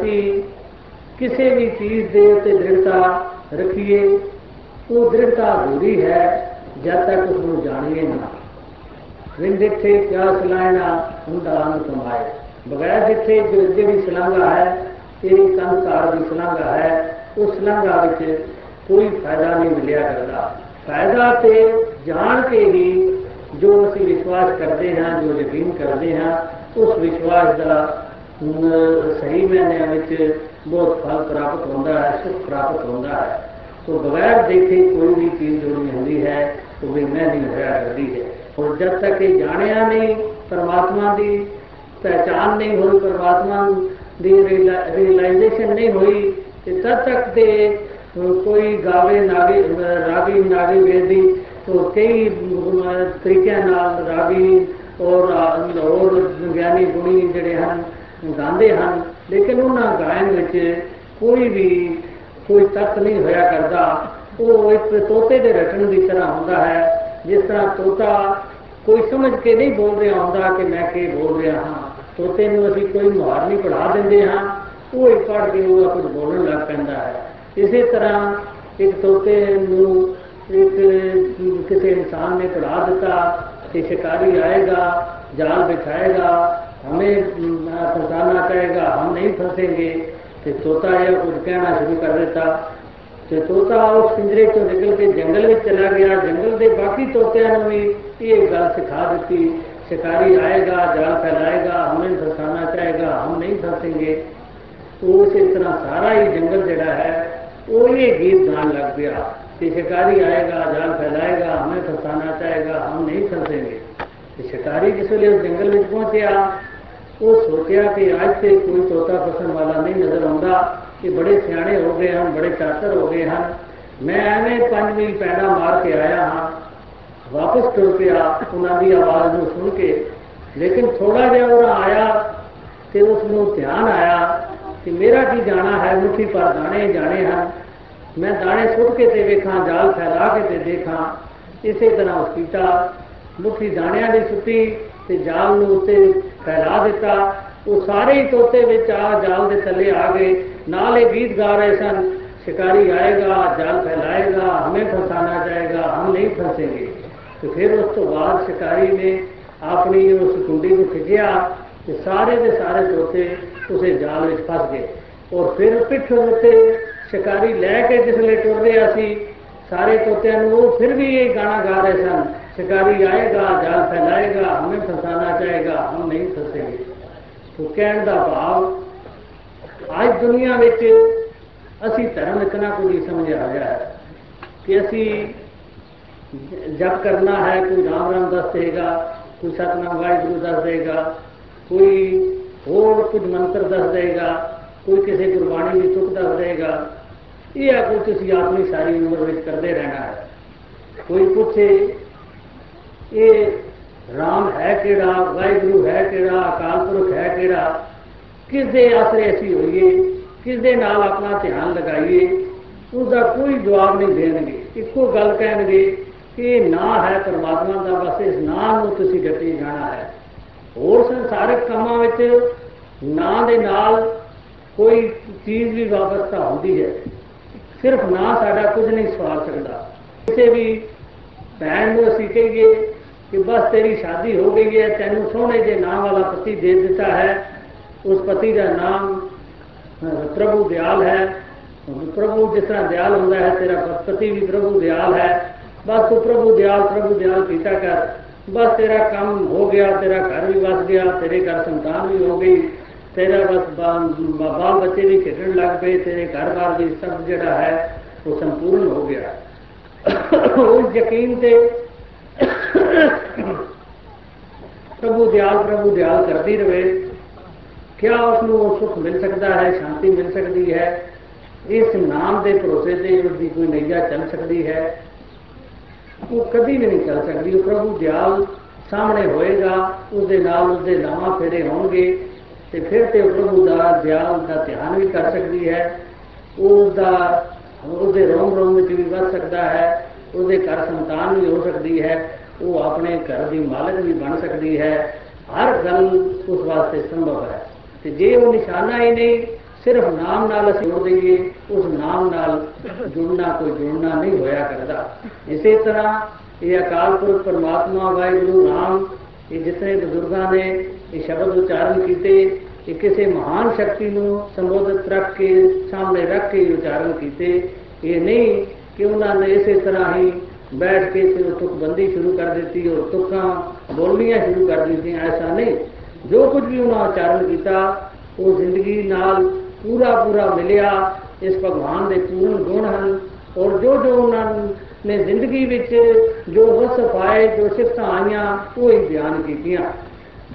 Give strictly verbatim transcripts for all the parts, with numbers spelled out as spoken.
किसी भी चीज दे उत्ते दृढ़ता रखिए, वो दृढ़ता अधूरी है जब तक उसको जानिए ना। बिन देखे क्या सिलाएना उनका अंत कमाए, बगैर देखे जो भी सलांगा है ये संस्कार भी सलांगा है, उस सलांगा में कोई फायदा नहीं मिलया करता। फायदा तो जान के ही जो असं विश्वास करते हैं, जो यकीन करते हैं, उस विश्वास का सही महीनों में बहुत फल प्राप्त होता है, सुख प्राप्त होता है। तो बगैर देखे कोई भी चीज़ जो नहीं होती है वो तो भी नहीं होया करती है। और जब तक ये जानिया नहीं, परमात्मा की पहचान नहीं हुई, परमात्मा की रियलाइजेशन नहीं हुई, तो तब तक दे कोई गावे नागे रागी नागी वेदी तो कई तरीक़े रागी और और ज्ञानी गुणी जोड़े हैं गाते हैं, लेकिन उन्होंने गायन में कोई भी कोई तत्त नहीं होया करता। वो एक तोते के रटन की तरह होता है, जिस तरह तोता कोई समझ के नहीं बोल रहा होता कि मैं के बोल रहा हाँ, तोते में अभी कोई मुहार नहीं पढ़ा देंगे हाँ, वो एक पढ़ के वो कुछ बोलन लग पैदा है। इसी तरह एक तोते एक किसी इंसान ने पढ़ा दिता कि शिकारी आएगा, जाल बिछाएगा, हमें फंसाना चाहेगा, हम नहीं फंसेंगे, तो तोता यह कुछ कहना शुरू कर देता। तो तोता उस पिंजरे को निकल के जंगल में चला गया, जंगल के बाकी तोतिया ने भी ये गल सिखा दी, शिकारी आएगा, जाल फैलाएगा, हमें फंसाना चाहेगा, हम नहीं फंसेंगे। तो इसी तरह सारा ही जंगल जड़ा है वो ये गीत गान लग गया कि शिकारी आएगा, जाल फैलाएगा, हमें फंसाना चाहेगा, हम नहीं फंसेंगे। तो शिकारी जिस वे उस जंगल में पहुंचा, वो सोचा कि आज से कोई तोता फसन वाला नहीं नजर आता, कि बड़े सियाने हो गए हैं, बड़े चातर हो गए हैं, मैं एवं पांच मील पैना मार के आया हाँ। वापस टुर पिया उन्होंने आवाज़ में सुन के, लेकिन थोड़ा जहा वह आया तो उसमें ध्यान आया कि मेरा की जाना है, मुट्ठी पर दाने जाने हैं, मैं दाने सुट के ते वेखा, जाल फैला के ते देखा। इसी तरह उस कीता मुट्ठी दाणिया की सुटी तो जाल उत्ते फैला दिता, वो सारे ही तोते विच आ जाल के थले आ गए, नाले गीत गा रहे सन, शिकारी आएगा, जाल फैलाएगा, हमें फंसाना चाहेगा, हम नहीं फंसेंगे। तो फिर उस तो बाद शिकारी ने अपनी उस कुंडी को खिंचा तो सारे के सारे तोते उस जाल में फंस गए। और फिर पिठ उत्ते शिकारी लैके जिसले टुर रहा सी, सारे तोतिया वो फिर भी ये गाना गा रहे सन, शिकारी आएगा, जाल फैलाएगा, हमें फंसाना चाहेगा, हम नहीं फंसेंगे। तो कहने का भाव आज दुनिया में असी धर्म इतना कुछ नहीं समझ आ गया है कि असी जप करना है, कोई राम राम दस देगा, कोई सतनाम वाहिगुरु दस देगा, कोई होर कुछ मंत्र दस देगा, कोई किसी गुरबाणी की तुक दस देगा, यह कुछ असी अपनी सारी उम्र में करते रहना है। कोई पूछे ये राम है केड़ा, वाहिगुरु है केड़ा, अकाल पुरख है केड़ा, किसके आसरे ऐसी होइए, किसके नाल अपना ध्यान लगाइए, उसका कोई जवाब नहीं देंगे। इक्को गल कहेंगे कि ना है परमात्मा का, बस इस ना तुसी जपी जाना है। होर संसारिक कामां विच ना दे नाल कोई चीज़ भी वाबस्ता होती है, सिर्फ ना साडा कुछ नहीं सवाल सकता। किसी भी भैन को असीं कहिए कि बस तेरी शादी हो गई है, तेनों सोहने जे नाम वाला पति दे देता है, उस पति का नाम प्रभु दयाल है, प्रभु जिस तरह दयाल होता है तेरा पति भी प्रभु दयाल है, बस तू प्रभु दयाल प्रभु दयाल पीता कर, बस तेरा काम हो गया, तेरा घर भी बस गया, तेरे घर संतान भी हो गई, तेरा बस बाल बच्चे भी खेडन लग गए, तेरे घर बार भी सब जड़ा है वो संपूर्ण हो गया। उस यकीन से प्रभु दयाल प्रभु दयाल करती रहे, क्या उसको सुख मिल सकता है, शांति मिल सकती है, इस नाम के भरोसे से उसकी कोई नैया चल सकती है? वो कभी भी नहीं चल सकती। प्रभु दयाल सामने होएगा, उसके नाल उसके लावा फेरे होंगे, तो फिर तो प्रभु दयाल का ध्यान भी कर सकती है, उसका उसके रोम रोम में भी बच सकता है, उसके घर संतान भी हो सकती है, वो अपने घर की मालिक भी बन सकती है, हर गल उस वास्ते संभव है। तो जे वो निशाना ही नहीं सिर्फ नाम नाल जोड़ देंगे, उस नाम नाल जुड़ना कोई जोड़ना नहीं होया करता। इसी तरह ये अकाल पुरख परमात्मा वाहिगुरु राम ये जितने बुजुर्गों ने ये शब्द उच्चारण किए ये किसी महान शक्ति को संबोधित रख के सामने रख के उच्चारण किए, ये नहीं कि उन्होंने इसी तरह ही बैठ के फिर तुकबंदी शुरू कर देती और तुक्का बोलनियाँ शुरू कर दी। ऐसा नहीं, जो कुछ भी उन्होंने उच्चारण किया वो जिंदगी नाल पूरा पूरा मिलिया इस भगवान के पूर्ण गुण हैं। और जो जो उन्होंने जिंदगी जो वसफ आए जो सिफत आईया वो ही बयान कीतियां।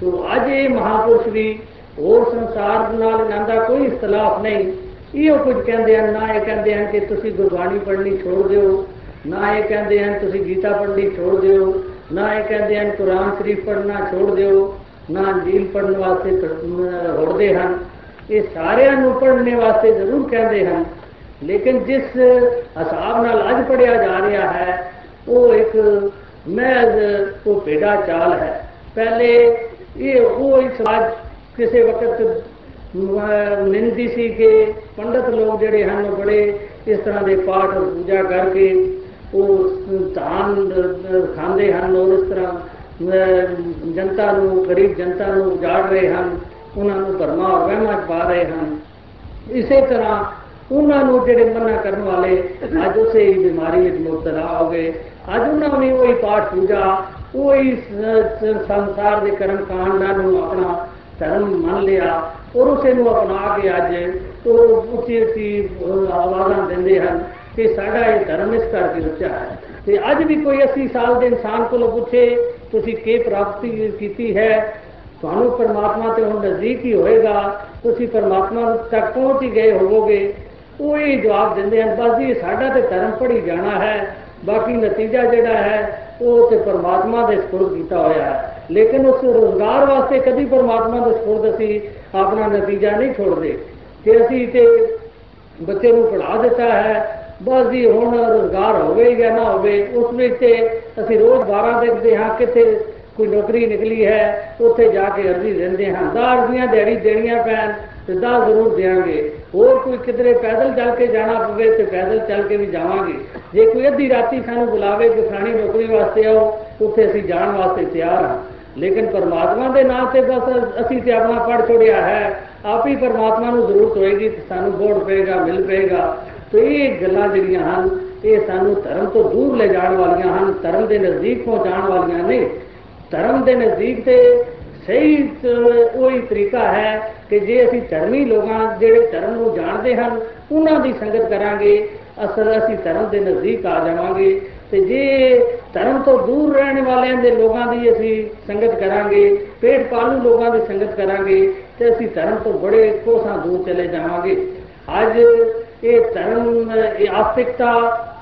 तो अज ये महापुरुष भी होर संसार नाल इन्हां दा कोई इख्तलाफ नहीं। यो कुछ कहते हैं ना, ये कहते हैं कि तुसीं गुरबाणी पढ़नी छोड़ दो, ना ये कहते हैं तुसीं गीता पढ़नी छोड़ दो, ना ये कहते हैं कुरान शरीफ पढ़ना छोड़ दो, ना अंजील पढ़ने वास्ते होड़दे हैं। ये सारे पढ़ने वास्ते जरूर कहते हैं, लेकिन जिस हिसाब नाल अज पढ़िया जा रहा है वो एक महज को भेड़ा चाल है। पहले ये वो एक समाज किसी वक्त निंदी सी कि पंडित लोग जड़े हैं बड़े इस तरह के पाठ और पूजा करके वो धान खाते हैं और इस तरह जनता को गरीब जनता को उजाड़ रहे हैं, उन्होंने भरमा और वहमा च पा रहे हैं। इसी तरह उन्होंने जोड़े मना करने वाले अज उस ही बीमारी मुबतला हो गए। अज उन्होंने भी वही पाठ पूजा वही संसार के कर्म कांड अपना धर्म मान लिया और उसे अपना के अज वो उची उची आवाजा देंगे हैं कि साडा ये धर्म इस करके रुचा है। तो अज भी कोई अस्सी साल के इंसान को पूछे तुसीं की प्राप्ति की है, थानू परमात्मा तो हम नज़दीक ही होएगा, तुम परमात्मा तक पहुँच ही गए होवोगे। वो यही जवाब देंगे हैं बस जी साडा तो धर्म पढ़ी जाना है, बाकी नतीजा जोड़ा है वो तो परमात्मा के सुपुर्द किया होया है। लेकिन उस रोजगार वास्ते कभी परमात्मा के सुपुर्द असी अपना नतीजा नहीं छोड़ते कि असी तो बच्चे को पढ़ा दिता है बस जी हूँ रोजगार होवे या ना होवे उस असी रोज़ बारह देखते हाँ कितने कोई नौकरी निकली है उत्थे जाके अर्जी देंदे हैं दस अर्जियां दिहाड़ी देनियां पैन तो दस जरूर देंगे, और कोई किधरे पैदल चल के जाना पवे तो पैदल चल के भी जावांगे। जे कोई अद्धी राती सानू बुलावे कि फलानी नौकरी वास्ते आओ उत्थे असीं जाण वास्ते तैयार हां। लेकिन परमात्मा दे नाम ते बस असीं ते अपना पढ़ छोड़िया है, आप ही परमात्मा नू जरूरत होएगी तो सानू बोड़ पेगा मिल पेगा। तो ये गल्लां जिहड़ियां हन ये सानू धर्म तो दूर ले जाण वालियां हन, धर्म दे नज़दीक पहुंचाण वालियां नहीं। धर्म के नज़दीक तो सही वही तरीका है कि जे असी धर्मी लोग जोड़े धर्म को जानते हैं उन्हों की संगत करा असल असी धर्म के नज़दीक आ जावे। तो जे धर्म तो दूर रहने वाले के लोगों की असी संगत करा पेट पालू लोगों की संगत करा तो असी धर्म तो बड़े कोसा दूर चले जावे। अज ये धर्म आस्तिकता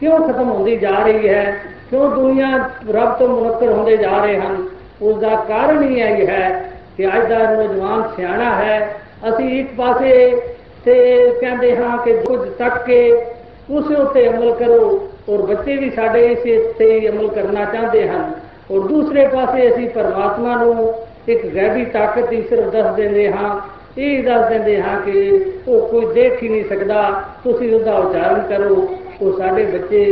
क्यों खत्म होती जा रही है, क्यों दुनिया रब तो मुनक्कर होते जा रहे हैं, उसका कारण ही यही है कि अज का नौजवान सियाणा है। असी एक पासे से कहते हाँ कि कुछ तक के उस उत्ते अमल करो और बच्चे भी साढ़े इस से अमल करना चाहते हैं, और दूसरे पासे असी परमात्मा को एक गैबी ताकत ही सिर्फ दस देंगे हाँ, यही दस देंगे हाँ कि वो कोई देख ही नहीं सकता, तुसीं उसका उच्चारण करो। वो साढ़े बच्चे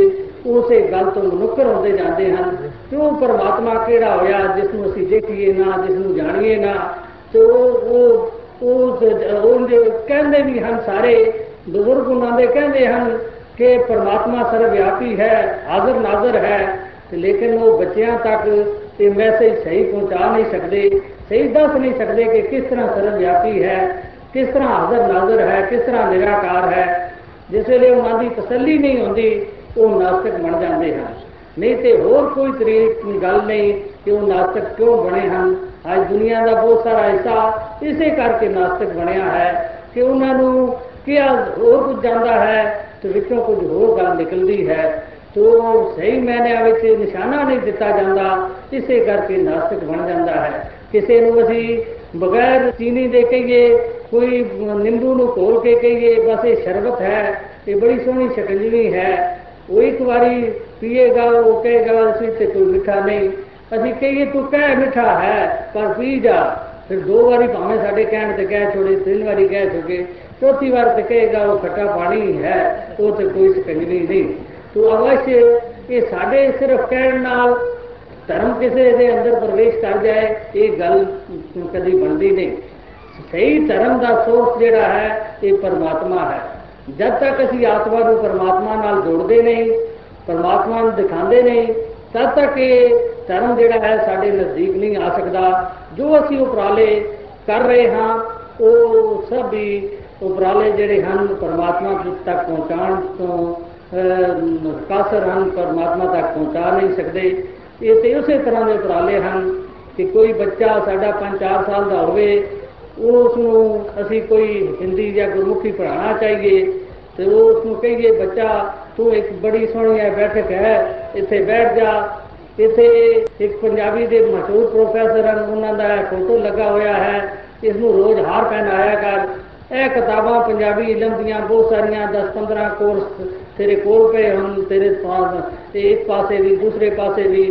उस गल तो मुनक्कर होते जाते हैं क्यों परमात्मा केड़ा होया जिसनू असीं देखिए ना जिसनू जानिए ना। तो कहते भी हैं सारे बुजुर्ग उन्होंने कहते हैं कि परमात्मा सर्वव्यापी है हाजर नाजर है, लेकिन वो बच्चों तक ये मैसेज सही पहुँचा नहीं सकते, सही दस नहीं सकते कि किस तरह सर्वव्यापी है, किस तरह हाजर नाजर है, किस तरह निराकार है। जिस वेले उन्होंने तसली नहीं होती वो नास्तिक बन जाते हैं, नहीं तो होर कोई तरीक गल नहीं कि वो नास्तिक क्यों बने हैं। आज दुनिया का बहुत सारा हिस्सा इसे करके नास्तिक बनया है कि उन्होंने क्या होर कुछ जाता है तो विचों कुछ होर गल निकलती है, तो सही मैनिया निशाना नहीं दिता जाता, इसे करके नास्तिक बन जाता है। किसी को असी बगैर चीनी दे कहिए कोई नींबू को घोल के कहिए बस ये शरबत है ये बड़ी सोहनी शकंजनी है, वो एक बारी पीएगा वो कहेगा उसमें कोई मिठा नहीं, अभी कहिए तू कह मिठा है पर पी जा, फिर दो बारी भावें साढ़े कहण ते कह छोड़े तीन बारी कह चुके चौथी बार तो कहेगा वो खट्टा पानी है, वो तो कोई शकंजली नहीं। तो अवश्य ये साढ़े सिर्फ कहण नाल धर्म किसी के अंदर प्रवेश कर जाए ये गल कभी बनती नहीं। सही धर्म का सोर्स जोड़ा है ये परमात्मा है। जब तक असी आत्मा को परमात्मा नाल जोड़ते नहीं, परमात्मा दिखाते नहीं, तब तक ये धर्म जोड़ा है साढ़े नज़दीक नहीं आ सकता। जो असी उपराले कर रहे हाँ वो सब ही उपराले जोड़े हैं परमात्मा तक पहुँचाने तो कासर हम परमात्मा तक पहुँचा नहीं सकते। ये तो उस तरह के उपराले हैं कि कोई बच्चा साढ़ा पाँच चार साल का हो असी कोई हिंदी या गुरमुखी पढ़ाना चाहिए तो उसको कहिए बच्चा तू एक बड़ी सोहनी बैठक है इतने बैठ जा। इतने एक पंजाबी के मशहूर प्रोफेसर हैं उन्होंने फोटो लगा हुआ है, इसनों रोज़ हार पहनाया कर। यह किताबा पंजाबी इलम दियाँ बहुत सारिया दस पंद्रह कोर्स तेरे कोल पे हम तेरे पास एक पासे भी दूसरे पासे भी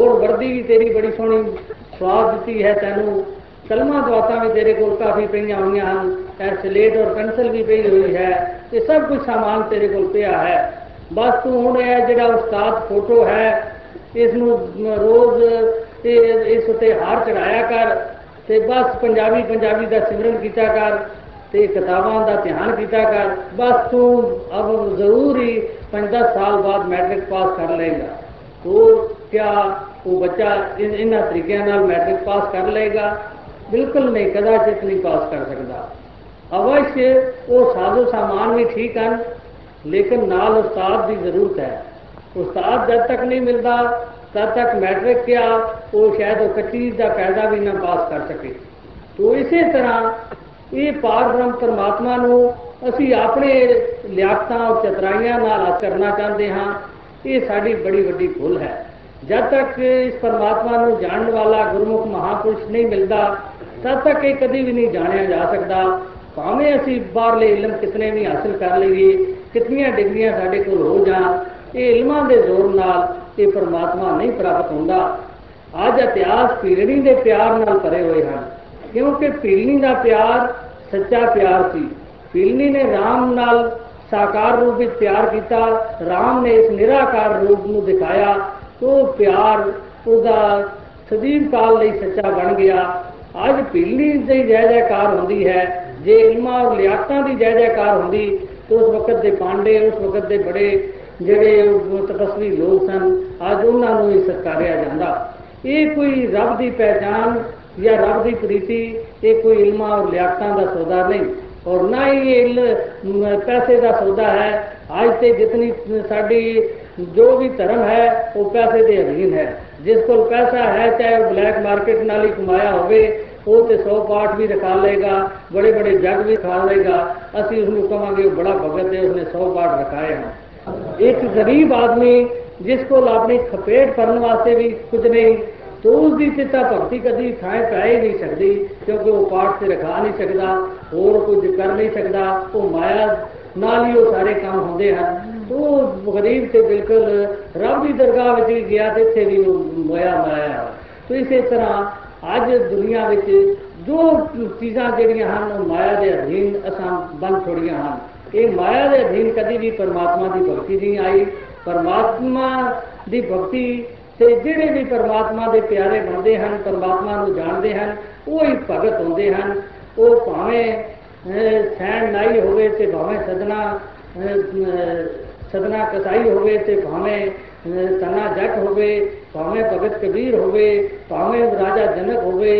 और वर्दी भी तेरी बड़ी सोहनी स्वाद दी है, तेनों कलमा दवाता भी तेरे कोल काफ़ी पईयां हुईयां हैं, स्लेट और पेंसिल भी पई हुई है, ये सब कुछ सामान तेरे कोल पिया है। बस तू हुण है जिहड़ा उस्ताद फोटो है इसनों रोज़ इस उत्ते हार चढ़ाया कर ते बस पंजाबी पंजाबी दा सिमरन कीता कर, किताबों का ध्यान किया कर। बस तू अब जरूर ही पाँच दस साल बाद मैट्रिक पास कर लेगा। तो क्या वो बच्चा इन इन्ह तरीकों मैट्रिक पास कर लेगा? बिल्कुल नहीं, कदाचित नहीं पास कर सकता। अवश्य वो साजो सामान भी ठीक हैं लेकिन नाल उस्ताद की जरूरत है। उस्ताद जब तक नहीं मिलता तब तक मैट्रिक क्या वो शायद वो कच्ची का पैदा भी ना पास कर सके। तो इसी तरह ये पार ब्रह्म परमात्मा असी अपने लियाकत और चतराइया करना चाहते हाँ, ये साड़ी बड़ी वड्डी भूल है। जब तक इस परमात्मा जानने वाला गुरमुख महापुरुष नहीं मिलता तब तक ये कभी भी नहीं जाना जा सकता। भावें असी बाहरले इलम कितने भी हासिल कर लीए, कितनिया डिग्रियां साढ़े कोल हो जाए, ये इलमां दे जोर नाल ये परमात्मा नहीं प्राप्त होंदा। अज इतिहास पीरणी के प्यार नाल भरे हुए हैं क्योंकि पीलनी का प्यार सच्चा प्यार सी। पीलनी ने राम नाल साकार रूप में प्यार किया, राम ने इस निराकार रूप में दिखाया तो प्यार उसका सदीव काल लिए सच्चा बन गया। अज पीलनी की जय जयकार होती है, जे इल्मा और लियाकतों की जय जयकार होती तो उस वक्त के पांडे उस वक्त के बड़े जड़े तपस्वी लोग सन अज उन्होंने ही सत्कारिया जाता। ये कोई रब की पहचान या रब की प्रीति ये कोई इल्मा और लियाकतों का सौदा नहीं और ना ही ये पैसे का सौदा है। आज तो जितनी साड़ी जो भी धर्म है वो पैसे के अधीन है। जिसको पैसा है चाहे वो ब्लैक मार्केट नाल ही कमाया होवे वो तो सौ पाठ भी रखा लेगा, बड़े बड़े जग भी खा लेगा। असी उसको कहांगे बड़ा भगत है उसने सौ पाठ रखाए हैं। एक गरीब आदमी जिसको अपनी खपेट भरने वास्ते भी कुछ नहीं तो उसकी चिता भक्ति कभी थाएं पै ही नहीं सकती क्योंकि वो पाठ से रखा नहीं सकता और कुछ कर नहीं सकता। वो माया नाल ही वो सारे काम होंगे हैं। तो गरीब तो बिल्कुल रब की दरगाह में भी गया तो इतने भी मोया माया है। तो इसी तरह अज दुनिया में जो चीज़ा जो माया के अधीन असां बन छोड़िया हैं, ये माया के अधीन कभी भी परमात्मा की भगती नहीं आई। परमात्मा की भगती ते जिहड़े भी परमात्मा के प्यारे बनते हैं, परमात्मा को जानते हैं, वो ही भगत होंदे हैं। वो भावें सैन नाई होवे ते भावें सदना सदना कसाई होवे ते भावें तना जट होवे, भावें भगत कबीर होवे, भावें राजा जनक होवे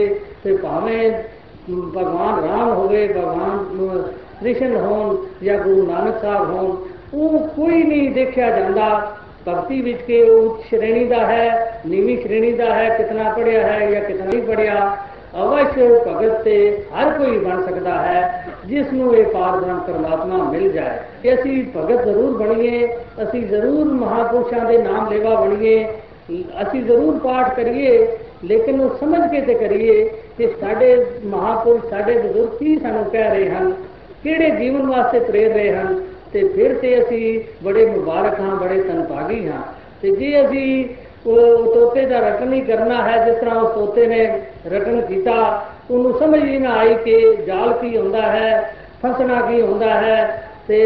ते भावें भगवान राम होवे, भगवान कृष्ण होन या गुरु नानक साहब होन, वो कोई नहीं देखा जाता। भक्ति विच के उच्च श्रेणी का है, नीवी श्रेणी का है, कितना पढ़िया है या कितना नहीं पढ़िया। अवश्य भगत से हर कोई बन सकता है जिसनों ये पार ब्रह्म परमात्मा मिल जाए। कि असी भगत जरूर बनीए, असी जरूर महापुरुषों के नाम लेवा बनीए, असी जरूर पाठ करिए लेकिन वो समझ के तो करिए कि साढ़े महापुरुष साढ़े बजुर्ग की सानू कह रहे हैं, किहड़े जीवन वास्ते प्रेर रहे हैं। तो फिर तो असी बड़े मुबारक हाँ, बड़े तनभागी हाँ। तो जे असी तोते का रटन ही करना है जिस तरह उस तोते ने रटन किया, उन्होंने समझ ही ना आई कि जाल की होंदा है, फसना की होंदा है ते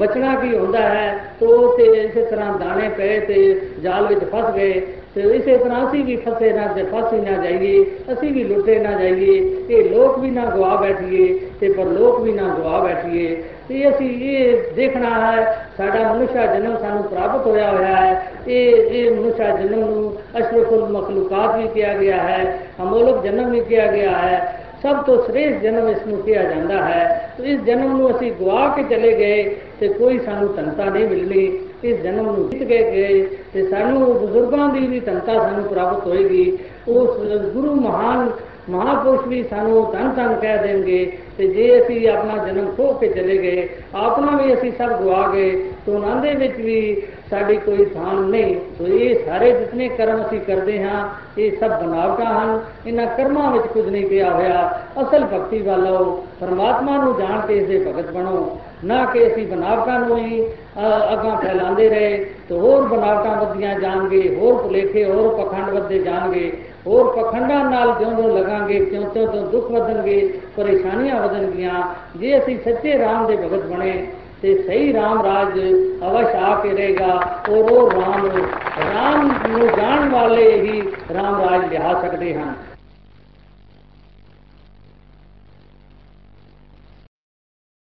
बचना की होंदा है तो ते इसे तरह दाने पे ते जाल विच फस गए ते इसे तरह असी भी फसे ना ते फस ही ना जाइए, असी भी लुटे ना जाइए, ये लोक भी ना गवा बैठिए ते परलोक भी ना गवा बैठिए। तो असी ये देखना है साडा मनुष्य जन्म सानू प्राप्त होया होया है, ये ये मनुष्य जन्म नू अशरफुल मखलूकात भी किया गया है, अमोलक जन्म भी किया गया है, सब तो श्रेष्ठ जन्म इसनू किया जाता है। तो इस जन्म नू असी गवा के चले गए तो कोई सानू धनता नहीं मिलनी, इस जन्म नू जीत के गए तो सानू बुजुर्गों की भी धनता सानू प्राप्त होएगी, उस गुरु महान महापुरुष भी सानू धन धन कह देंगे। तो जे असी अपना जन्म खो के चले गए, अपना भी असी सब गवा गए तो उन्होंने भी साड़ी कोई थान नहीं। तो ये सारे जितने कर्म असी करते हैं ये सब बनावटा हैं, इन्हां कर्मां विच कुछ नहीं पिया होया। असल भगती वालो परमात्मा नू जान के इसे भगत बनो, ना कि असी बनावटा नू ही अगां फैलांदे रहे तो होर बनावटा वधियां जाणगे, होर भुलेखे होर पखंड वधदे जाणगे, और पखंडा नाल ज्यों लगांगे त्यों त्यों दुख वधणगे, परेशानियां वधणगियां। जे असी सच्चे राम दे भगत बने तो सही राम राज अवश्य आके रहेगा, और वो राम राम नूं जाण वाले ही राम राज लिया सकते हैं।